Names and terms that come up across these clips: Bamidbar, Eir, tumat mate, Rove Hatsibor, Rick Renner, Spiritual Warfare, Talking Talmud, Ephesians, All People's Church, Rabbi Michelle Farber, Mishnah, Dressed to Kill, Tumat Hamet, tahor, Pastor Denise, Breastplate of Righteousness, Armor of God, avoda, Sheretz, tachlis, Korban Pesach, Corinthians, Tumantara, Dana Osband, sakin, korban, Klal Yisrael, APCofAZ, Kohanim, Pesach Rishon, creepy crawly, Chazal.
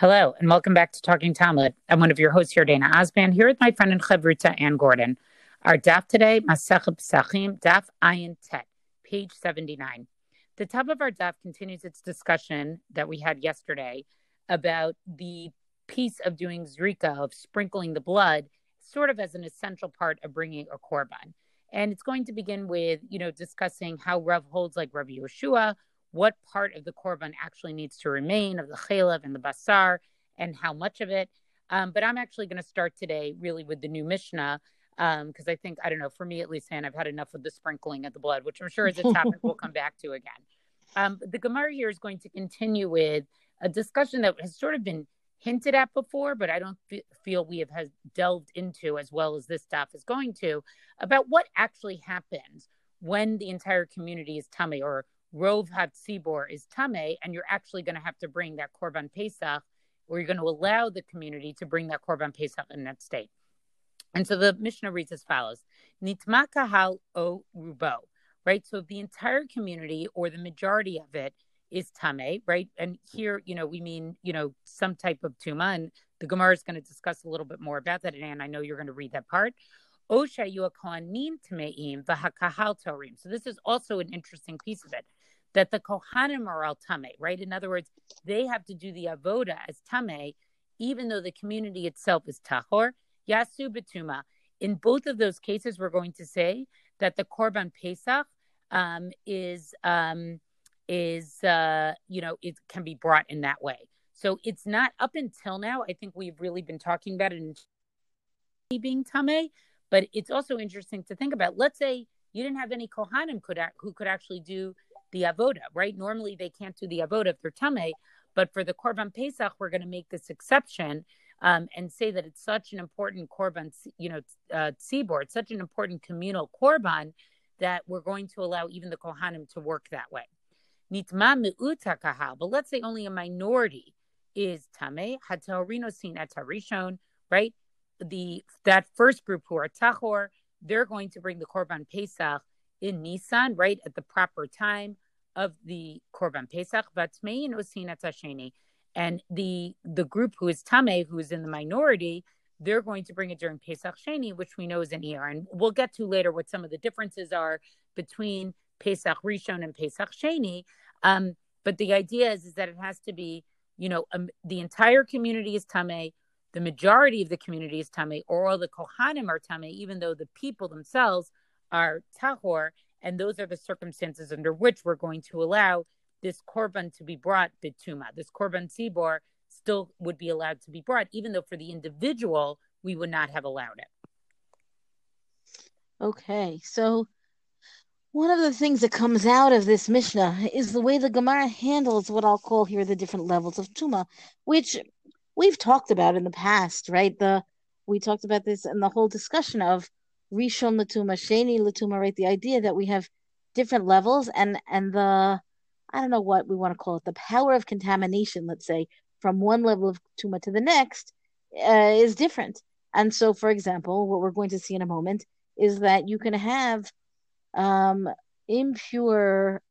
Hello, and welcome back to Talking Talmud. I'm one of your hosts here, Dana Osband, here with my friend and chavruta, Ann Gordon. Our daf today, Masachib Sachim, daf ayin tet, page 79. The top of our daf continues its discussion that we had yesterday about the piece of doing zrika, of sprinkling the blood, sort of as an essential part of bringing a korban. And it's going to begin with, discussing how Rav holds like Rabbi Yeshua, what part of the korban actually needs to remain of the Khelev and the basar, and how much of it. But I'm actually going to start today really with the new Mishnah, because I think, for me at least, and I've had enough of the sprinkling of the blood, which I'm sure is a topic we'll come back to again. The Gemara here is going to continue with a discussion that has sort of been hinted at before, but I don't feel we have delved into as well as this stuff is going to, about what actually happens when the entire community is Tame, or Rove Hatsibor is Tame, and you're actually going to have to bring that Korban Pesach, or you're going to allow the community to bring that Korban Pesach in that state. And so the Mishnah reads as follows, Nitma kahal o rubo, right? So if the entire community, or the majority of it, is Tame, right? And here, we mean, some type of Tuma, and the Gemara is going to discuss a little bit more about that, and Anne, I know you're going to read that part. Osha yu Kohanim Tameim v'hakahal torim. So this is also an interesting piece of it, that the Kohanim are all Tame, right? In other words, they have to do the avoda as Tame, even though the community itself is tahor, yasu b'tuma. In both of those cases, we're going to say that the Korban Pesach it can be brought in that way. So it's not, up until now, I think we've really been talking about it and being Tame, but it's also interesting to think about. Let's say you didn't have any Kohanim who could actually do the avoda, right? Normally they can't do the avoda if they're Tame, but for the Korban Pesach, we're going to make this exception and say that it's such an important Korban, tzibor, it's such an important communal Korban that we're going to allow even the Kohanim to work that way. Nitma me'uta kahal, but let's say only a minority is Tame, hatorino sin et harishon, right? That first group who are tahor, they're going to bring the Korban Pesach in Nissan, right, at the proper time of the Korban Pesach, vatmein osin et hasheni. And the group who is Tame, who is in the minority, they're going to bring it during Pesach Sheni, which we know is an Eir. And we'll get to later what some of the differences are between Pesach Rishon and Pesach Sheni. But the idea is that it has to be, the entire community is Tame, the majority of the community is Tame, or all the Kohanim are Tame, even though the people themselves are Tahor, and those are the circumstances under which we're going to allow this Korban to be brought bituma. This Korban Tzibor still would be allowed to be brought, even though for the individual, we would not have allowed it. Okay, so one of the things that comes out of this Mishnah is the way the Gemara handles what I'll call here the different levels of Tuma, which we've talked about in the past, right? We talked about this in the whole discussion of Rishon Latuma, Shani Latuma, right? The idea that we have different levels and the, I don't know what we want to call it, the power of contamination, let's say, from one level of Tuma to the next is different. And so, for example, what we're going to see in a moment is that you can have impure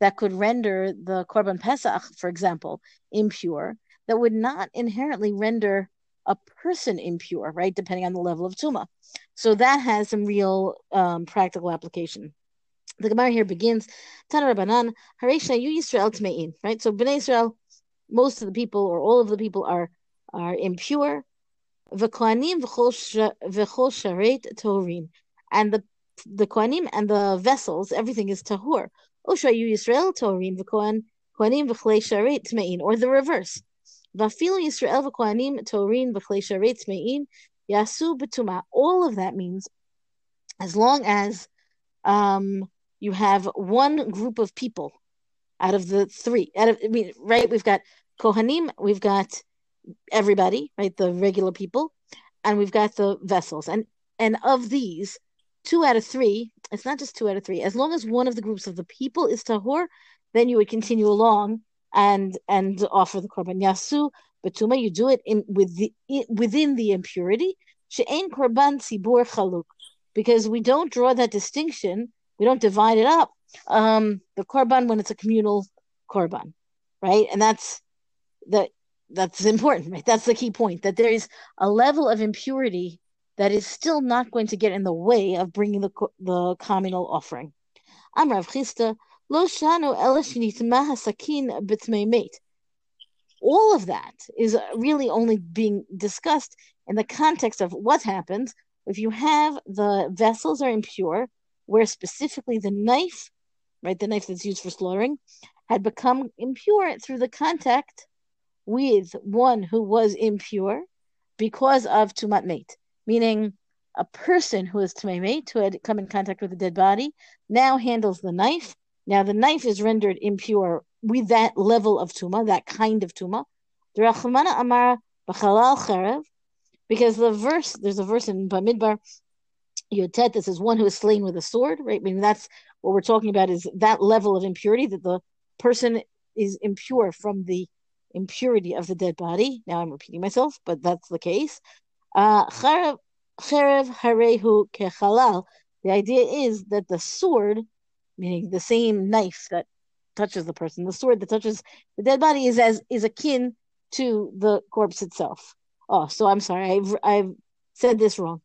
that could render the Korban Pesach, for example, impure, that would not inherently render a person impure, right, depending on the level of Tuma. So that has some real practical application. The Gemara here begins, Tana Rabbanan, Hareshna Yu Yisrael Tmein, right? So Bnei Israel, most of the people or all of the people are impure. V'kohanim v'chol sharet torim. And the Kohanim and the vessels, everything is tahor. Osha yu Yisrael torim v'kohanim v'chlei sharet tmein, or the reverse. V'afilu Yisrael v'kohanim torim v'chlei sharet tmein yasu b'tuma. All of that means, as long as you have one group of people out of the three. We've got Kohanim, we've got everybody, right, the regular people, and we've got the vessels. And of these, 2 out of 3, it's not just 2 out of 3, as long as one of the groups of the people is tahor, then you would continue along and offer the korban. Yasu b'tuma, you do it within the impurity. She'ein korban tzibur chaluk, because we don't draw that distinction. We don't divide it up. The korban when it's a communal korban, right? And that's that's important, right? That's the key point, that there is a level of impurity that is still not going to get in the way of bringing the communal offering. Amrav Chista, Lo Shanu Ela Shinitma Hasakin B'Tmei Mate. All of that is really only being discussed in the context of what happens if you have the vessels are impure, where specifically the knife, right, the knife that's used for slaughtering, had become impure through the contact with one who was impure because of tumat mate, meaning a person who is tumat mate, who had come in contact with a dead body, now handles the knife. Now the knife is rendered impure with that level of tuma, that kind of tuma. Because the verse, there's a verse in Bamidbar, Yotet, this is one who is slain with a sword, right? I mean, that's what we're talking about, is that level of impurity, that the person is impure from the impurity of the dead body. Now I'm repeating myself, but that's the case. The idea is that the sword, meaning the same knife that touches the person, the sword that touches the dead body is akin to the corpse itself. Oh, so I'm sorry, I've said this wrong.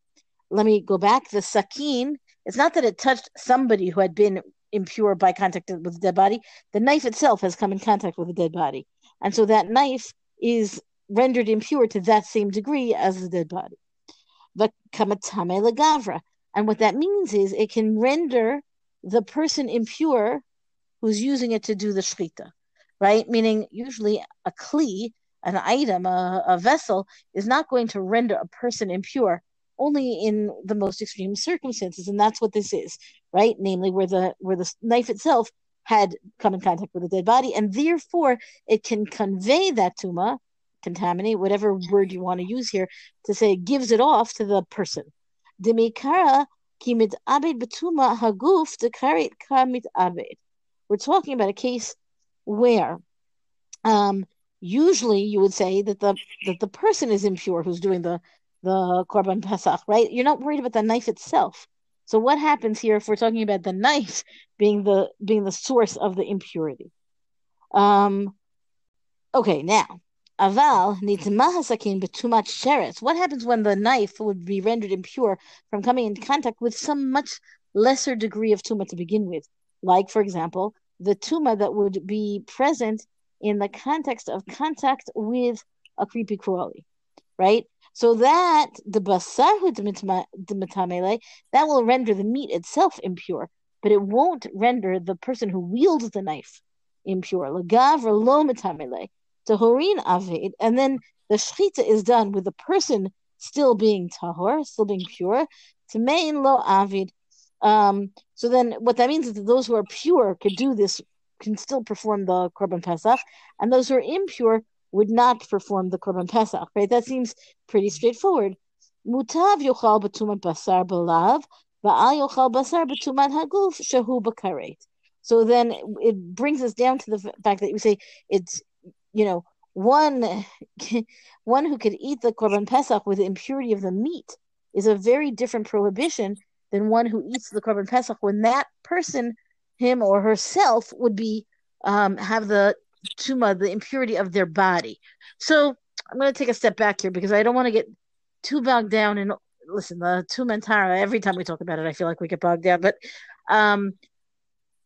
Let me go back. The sakin, it's not that it touched somebody who had been impure by contact with the dead body. The knife itself has come in contact with the dead body. And so that knife is rendered impure to that same degree as the dead body. The kamatame legavra. And what that means is it can render the person impure who's using it to do the shechita, right? Meaning usually a kli, an item, a vessel, is not going to render a person impure, only in the most extreme circumstances, and that's what this is, right? Namely, where the knife itself had come in contact with a dead body, and therefore it can convey that tuma, contaminate, whatever word you want to use here, to say it gives it off to the person. Demikara kimit abed betuma haguf dekaret kamit abed. We're talking about a case where usually you would say that the person is impure who's doing the Korban Pesach, right? You're not worried about the knife itself. So what happens here if we're talking about the knife being the source of the impurity? Okay, now, aval nitma hasakin b'tumat sheretz. What happens when the knife would be rendered impure from coming in contact with some much lesser degree of tuma to begin with? Like, for example, the tuma that would be present in the context of contact with a creepy crawly, right? So that the basar mitmamele, that will render the meat itself impure, but it won't render the person who wields the knife impure. Legavra lo mitmamele tahorin aved, and then the shechita is done with the person still being tahor, still being pure. Tamein lo aved. So then what that means is that those who are pure could do this, can still perform the Korban Pesach, and those who are impure would not perform the Korban Pesach, right? That seems pretty straightforward. Mutav yochal b'tumat basar b'lav, va'al yochal basar b'tumat haguf shehu b'karet. So then it brings us down to the fact that we say it's, you know, one who could eat the Korban Pesach with the impurity of the meat is a very different prohibition than one who eats the Korban Pesach when that person, him or herself, would be have the tuma, the impurity of their body. So I'm going to take a step back here because I don't want to get too bogged down. And listen, the Tumantara, every time we talk about it, I feel like we get bogged down. But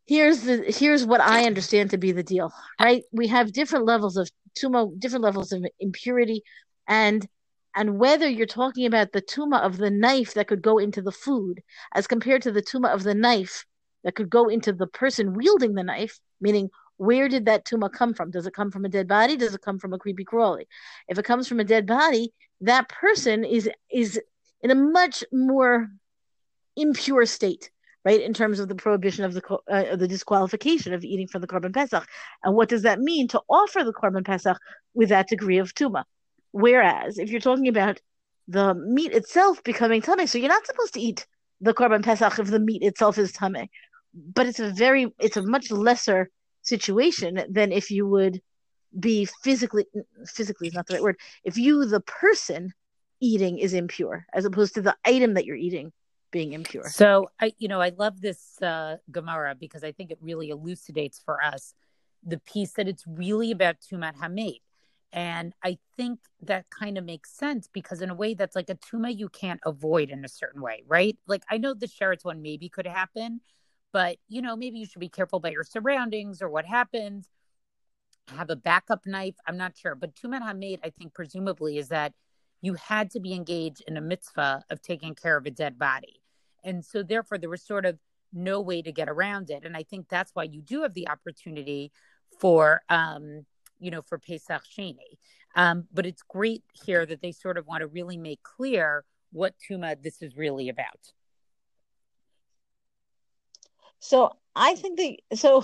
here's what I understand to be the deal, right? We have different levels of tuma, different levels of impurity, and whether you're talking about the tuma of the knife that could go into the food as compared to the tuma of the knife that could go into the person wielding the knife, meaning where did that tuma come from? Does it come from a dead body? Does it come from a creepy crawly? If it comes from a dead body, that person is in a much more impure state, right, in terms of the prohibition of the disqualification of eating from the Korban Pesach. And what does that mean to offer the Korban Pesach with that degree of tuma? Whereas, if you're talking about the meat itself becoming tameh, so you're not supposed to eat the Korban Pesach if the meat itself is tameh. But it's a much lesser situation than if you would be physically is not the right word. If you, the person eating, is impure, as opposed to the item that you're eating being impure. So I love this Gemara because I think it really elucidates for us the piece that it's really about Tumat Hamet. And I think that kind of makes sense, because in a way that's like a tuma you can't avoid in a certain way, right? Like, I know the sheretz one maybe could happen, but, you know, maybe you should be careful about your surroundings or what happens. Have a backup knife. I'm not sure. But Tumat Hamet, I think, presumably, is that you had to be engaged in a mitzvah of taking care of a dead body. And so, therefore, there was sort of no way to get around it. And I think that's why you do have the opportunity for, you know, for Pesach Sheni. But it's great here that they sort of want to really make clear what Tuma this is really about. So I think that, so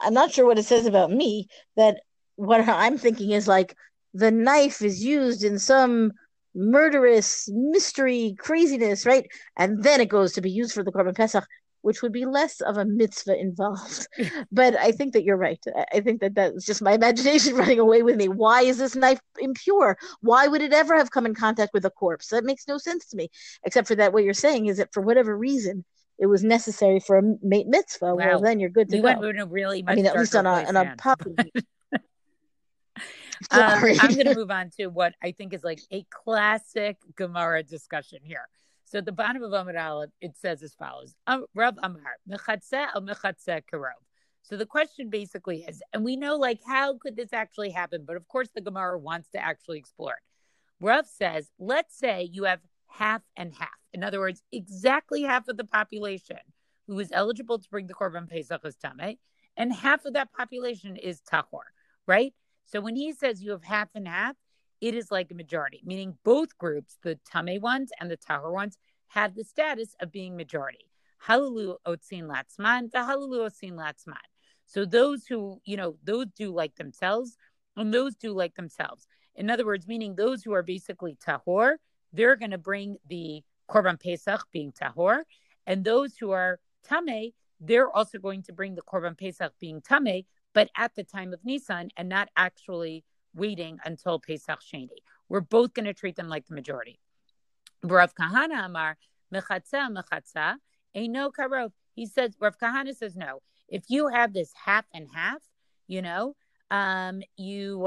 I'm not sure what it says about me, that what I'm thinking is like the knife is used in some murderous mystery craziness, right? And then it goes to be used for the Korban Pesach, which would be less of a mitzvah involved. But I think that you're right. I think that that's just my imagination running away with me. Why is this knife impure? Why would it ever have come in contact with a corpse? That makes no sense to me, except for that what you're saying is that for whatever reason, it was necessary for a mitzvah. Wow. Well, then you're good to go. Went really much, I mean, at least on a popular. I'm going to move on to what I think is like a classic Gemara discussion here. So at the bottom of Amud Aleph, it says as follows: Rav Amar mechatzeh al mechatzeh karov. So the question basically is, and we know like how could this actually happen, but of course the Gemara wants to actually explore it. Rav says, let's say you have half and half. In other words, exactly half of the population who is eligible to bring the Korban Pesach is Tame, and half of that population is tahor, right? So when he says you have half and half, it is like a majority, meaning both groups, the Tame ones and the tahor ones, have the status of being majority. Halulu otzin latzman, the halulu otzin latzman. So those who, you know, those do like themselves, and those do like themselves. In other words, meaning those who are basically tahor, they're going to bring the Korban Pesach being tahor, and those who are tameh, they're also going to bring the Korban Pesach being tameh, but at the time of Nissan and not actually waiting until Pesach Sheni. We're both going to treat them like the majority. Rav Kahana Amar, mechatza mechatza, eino karov. He says, Rav Kahana says, no, if you have this half and half, you know, you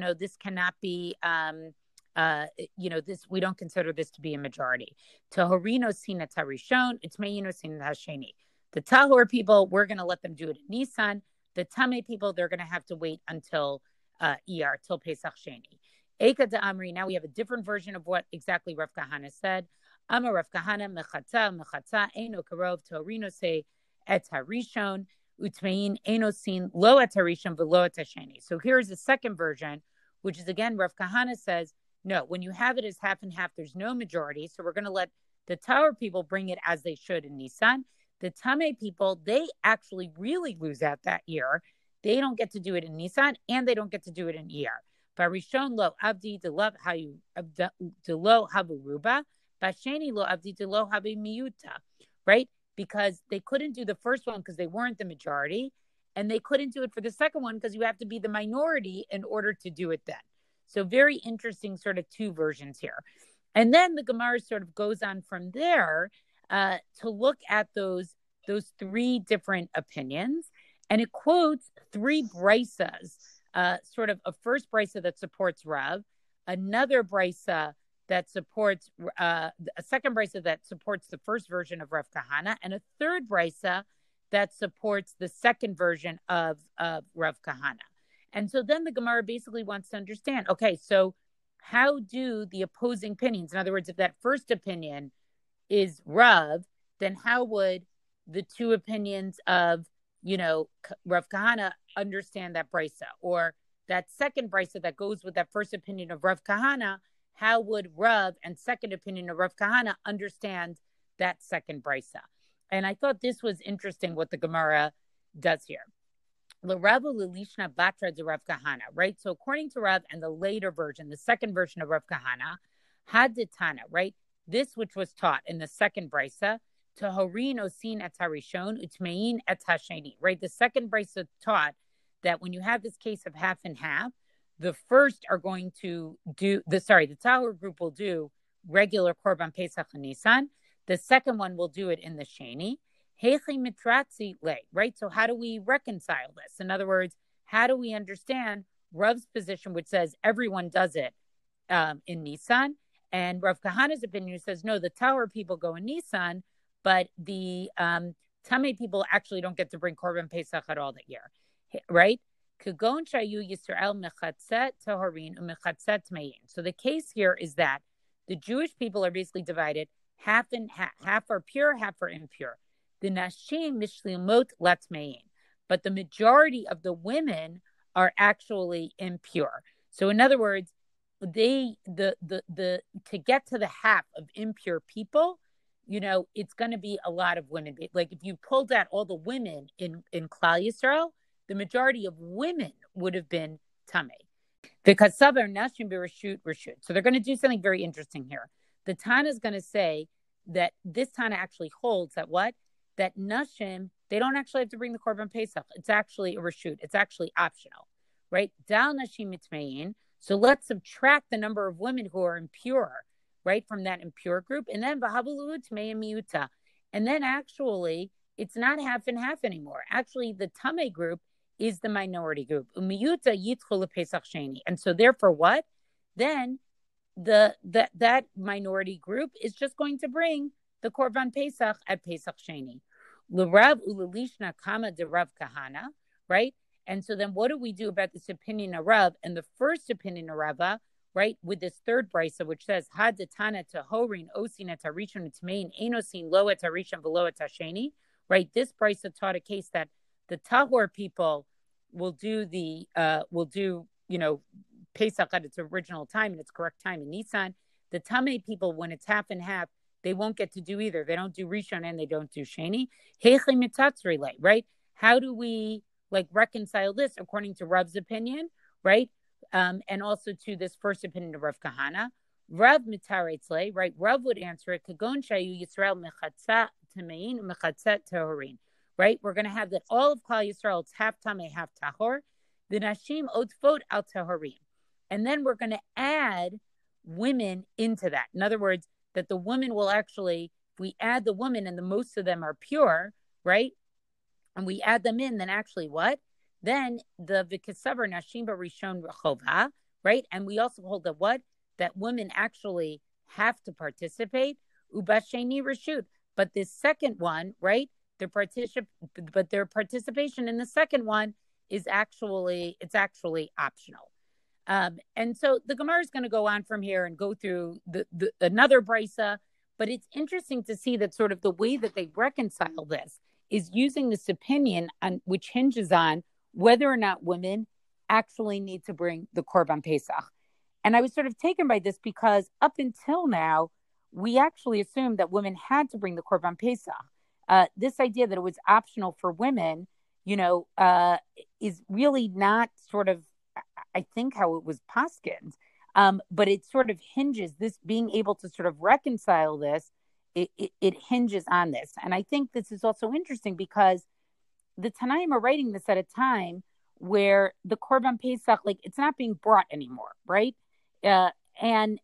know, this cannot be, you know, this, we don't consider this to be a majority. Tahorino sina tarishon, it's meino sina hasheni. The tahor people, we're going to let them do it in Nissan. The tameh people, they're going to have to wait until Eir, till Pesach Sheni. Eka da Amri, now we have a different version of what exactly Rav Kahana said. Ama Rav Kahana, mechatza, mechatza, eno karov, tahorino se et harishon, utmein, eno sin, lo et harishon, velo et hasheni. So here's the second version, which is again, Rav Kahana says, no, when you have it as half and half, there's no majority. So we're going to let the tahor people bring it as they should in Nissan. The Tameh people, they actually really lose out that year. They don't get to do it in Nissan, and they don't get to do it in Eir. Barishon lo avdi de lo habu ruba. Basheni lo avdi de lo habu miyuta. Right? Because they couldn't do the first one because they weren't the majority. And they couldn't do it for the second one because you have to be the minority in order to do it then. So very interesting sort of two versions here. And then the Gemara sort of goes on from there to look at those three different opinions. And it quotes three Brisas, sort of a first Brisa that supports Rav, another Brisa that supports, a second Brisa that supports the first version of Rav Kahana, and a third Brisa that supports the second version of Rav Kahana. And so then the Gemara basically wants to understand, okay, so how do the opposing opinions, in other words, if that first opinion is Rav, then how would the two opinions of, you know, Rav Kahana understand that Brisa? Or that second Brisa that goes with that first opinion of Rav Kahana, how would Rav and second opinion of Rav Kahana understand that second Brisa? And I thought this was interesting what the Gemara does here. Right? So according to Rav and the later version, the second version of Rav Kahana, Haditana, right? This which was taught in the second Brisa, Tahorin Osin et Harishon, Utmein et Hasheni, right? The second Brisa taught that when you have this case of half and half, the first are going to do, the Tahor group will do regular Korban Pesach and Nissan. The second one will do it in the Sheni. Right? So how do we reconcile this? In other words, how do we understand Rav's position, which says everyone does it in Nissan, and Rav Kahana's opinion, who says, no, the tahor people go in Nissan, but the Tame people actually don't get to bring Korban Pesach at all that year, right? So the case here is that the Jewish people are basically divided half and half. Half are pure, half are impure. The nashim nishlimot latmein, but the majority of the women are actually impure. So in other words, the to get to the half of impure people, you know, it's going to be a lot of women. Like if you pulled out all the women in Klal Yisrael, the majority of women would have been Tame. Because Sabar Nashim Birashut Rashut. So they're going to do something very interesting here. The Tana is going to say that this Tana actually holds that what? That Nashim, they don't actually have to bring the Korban Pesach. It's actually a Rashut. It's actually optional, right? Dal Nashim Itmein. So let's subtract the number of women who are impure, right, from that impure group. And then Bahabulu Tmei Miuta. And then actually, it's not half and half anymore. Actually, the Tame group is the minority group. And so therefore what? Then that minority group is just going to bring the Korban Pesach at Pesach Sheni. Right? And so then what do we do about this opinion of Rav and the first opinion of Rava, right? With this third Brisa, which says, right? This Brisa taught a case that the tahor people will do Pesach at its original time and its correct time in Nissan. The Tame people, when it's half and half, they won't get to do either. They don't do Rishon and they don't do Sheni. Heichli mitatzri lei, right? How do we reconcile this according to Rav's opinion, right? And also to this first opinion of Rav Kahana, Rav mitaretz lei, right? Rav would answer it. Kagon shayu Yisrael mechatzat tamein mechatzat tahorin. Right? We're going to have that all of Klal Yisrael, it's half Tameh, half Tahor. The Nashim Otvot al Tahorim. And then we're going to add women into that. In other words, that the women will actually, if we add the women and the most of them are pure, right? And we add them in, then actually what? Then the V'kesavar Nashim Barishon Rechova, right? And we also hold that what? That women actually have to participate. Ubasheni Reshut. But this second one, right? Their participation in the second one is actually optional. And so the Gemara is going to go on from here and go through the another brisa, but it's interesting to see that sort of the way that they reconcile this is using this opinion on which hinges on whether or not women actually need to bring the Korban Pesach. And I was sort of taken by this because up until now, we actually assumed that women had to bring the Korban Pesach. This idea that it was optional for women, is really not sort of, I think, how it was poskened. But it sort of hinges, this being able to sort of reconcile this, it hinges on this. And I think this is also interesting because the Tanaim are writing this at a time where the Korban Pesach, it's not being brought anymore, right? And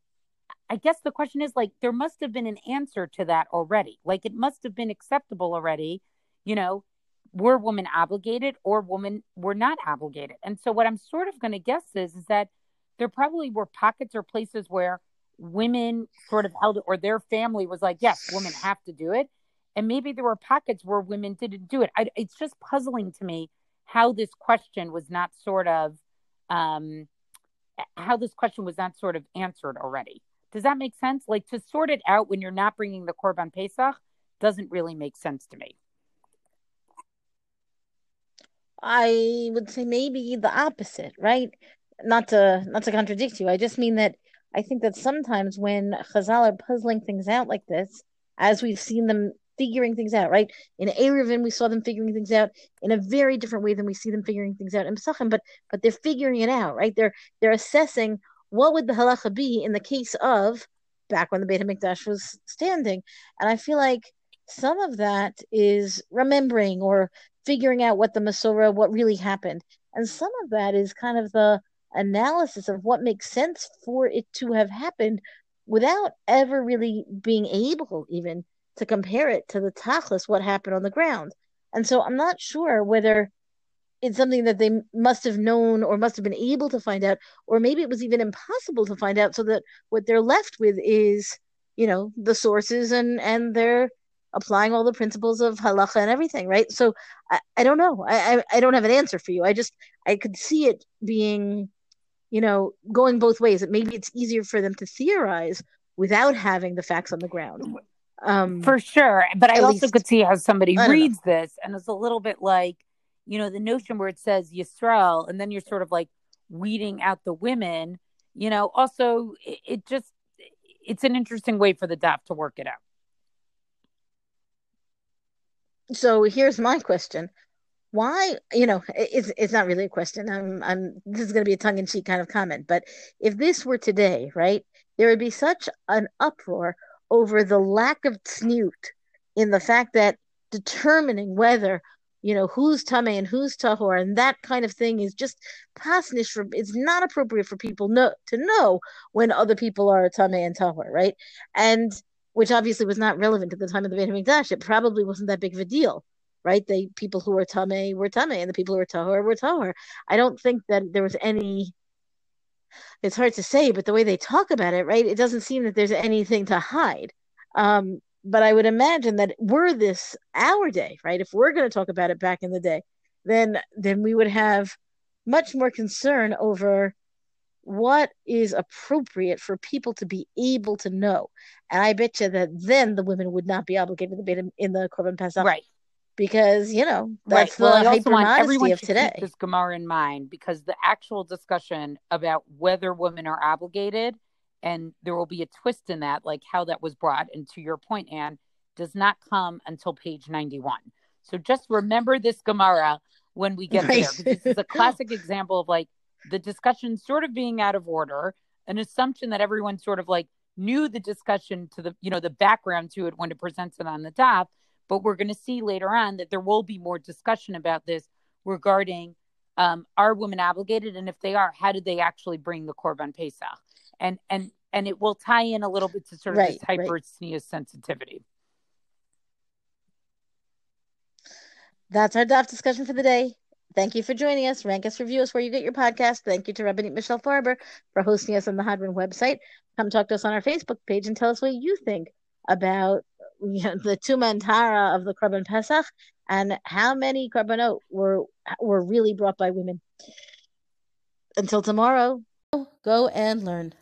I guess the question is, there must have been an answer to that already. It must have been acceptable already. Were women obligated or women were not obligated? And so what I'm sort of going to guess is that there probably were pockets or places where women sort of held it, or their family was like, yes, women have to do it. And maybe there were pockets where women didn't do it. It's just puzzling to me how this question was not sort of answered already. Does that make sense? To sort it out when you're not bringing the Korban Pesach doesn't really make sense to me. I would say maybe the opposite, right? Not to contradict you. I just mean that I think that sometimes when Chazal are puzzling things out like this, as we've seen them figuring things out, right? In Eir, we saw them figuring things out in a very different way than we see them figuring things out in Masachim, but they're figuring it out, right? They're assessing what would the halacha be in the case of back when the Beit HaMikdash was standing. And I feel like some of that is remembering or figuring out what the Masorah, what really happened. And some of that is kind of the analysis of what makes sense for it to have happened without ever really being able even to compare it to the tachlis, what happened on the ground. And so I'm not sure whether it's something that they must have known or must have been able to find out, or maybe it was even impossible to find out, so that what they're left with is, you know, the sources, and they're applying all the principles of halacha and everything, right? So I don't know. I don't have an answer for you. I could see it being, you know, going both ways. That maybe it's easier for them to theorize without having the facts on the ground. For sure. But I also could see how somebody reads this and it's a little bit like, you know, the notion where it says Yisrael, and then you're sort of like weeding out the women, you know. Also, it just, it's an interesting way for the daf to work it out. So here's my question. Why, you know, it's not really a question. This is going to be a tongue-in-cheek kind of comment, but if this were today, right, there would be such an uproar over the lack of tzniut in the fact that determining whether, you know, who's tame and who's tahor and that kind of thing is just pasnish. It's not appropriate for people to know when other people are tame and tahor, right? And which obviously was not relevant at the time of the Beit HaMikdash. It probably wasn't that big of a deal, right? The people who were tame, and the people who were tahor were tahor. I don't think that there was any... It's hard to say, but the way they talk about it, right, it doesn't seem that there's anything to hide. But I would imagine that were this our day, right, if we're going to talk about it back in the day, then we would have much more concern over what is appropriate for people to be able to know. And I bet you that then the women would not be obligated to be in the Korban Pesach. Right. Because, you know, that's right. Well, the hyper-modesty of today. Keep this Gemara in mind, because the actual discussion about whether women are obligated, and there will be a twist in that, like how that was brought, and to your point, Anne, does not come until page 91. So just remember this Gemara when we get right there. Because this is a classic example of like the discussion sort of being out of order, an assumption that everyone sort of like knew the discussion to the, you know, the background to it when it presents it on the daf. But we're going to see later on that there will be more discussion about this regarding are women obligated? And if they are, how did they actually bring the Korban Pesach? And it will tie in a little bit to sort of this hyper-sensitivity sensitivity. That's our DAF discussion for the day. Thank you for joining us. Rank us, review us where you get your podcast. Thank you to Rabbi Michelle Farber for hosting us on the Hadron website. Come talk to us on our Facebook page and tell us what you think about, you know, the Tumantara of the Korban Pesach and how many Korbanot were really brought by women. Until tomorrow, go and learn.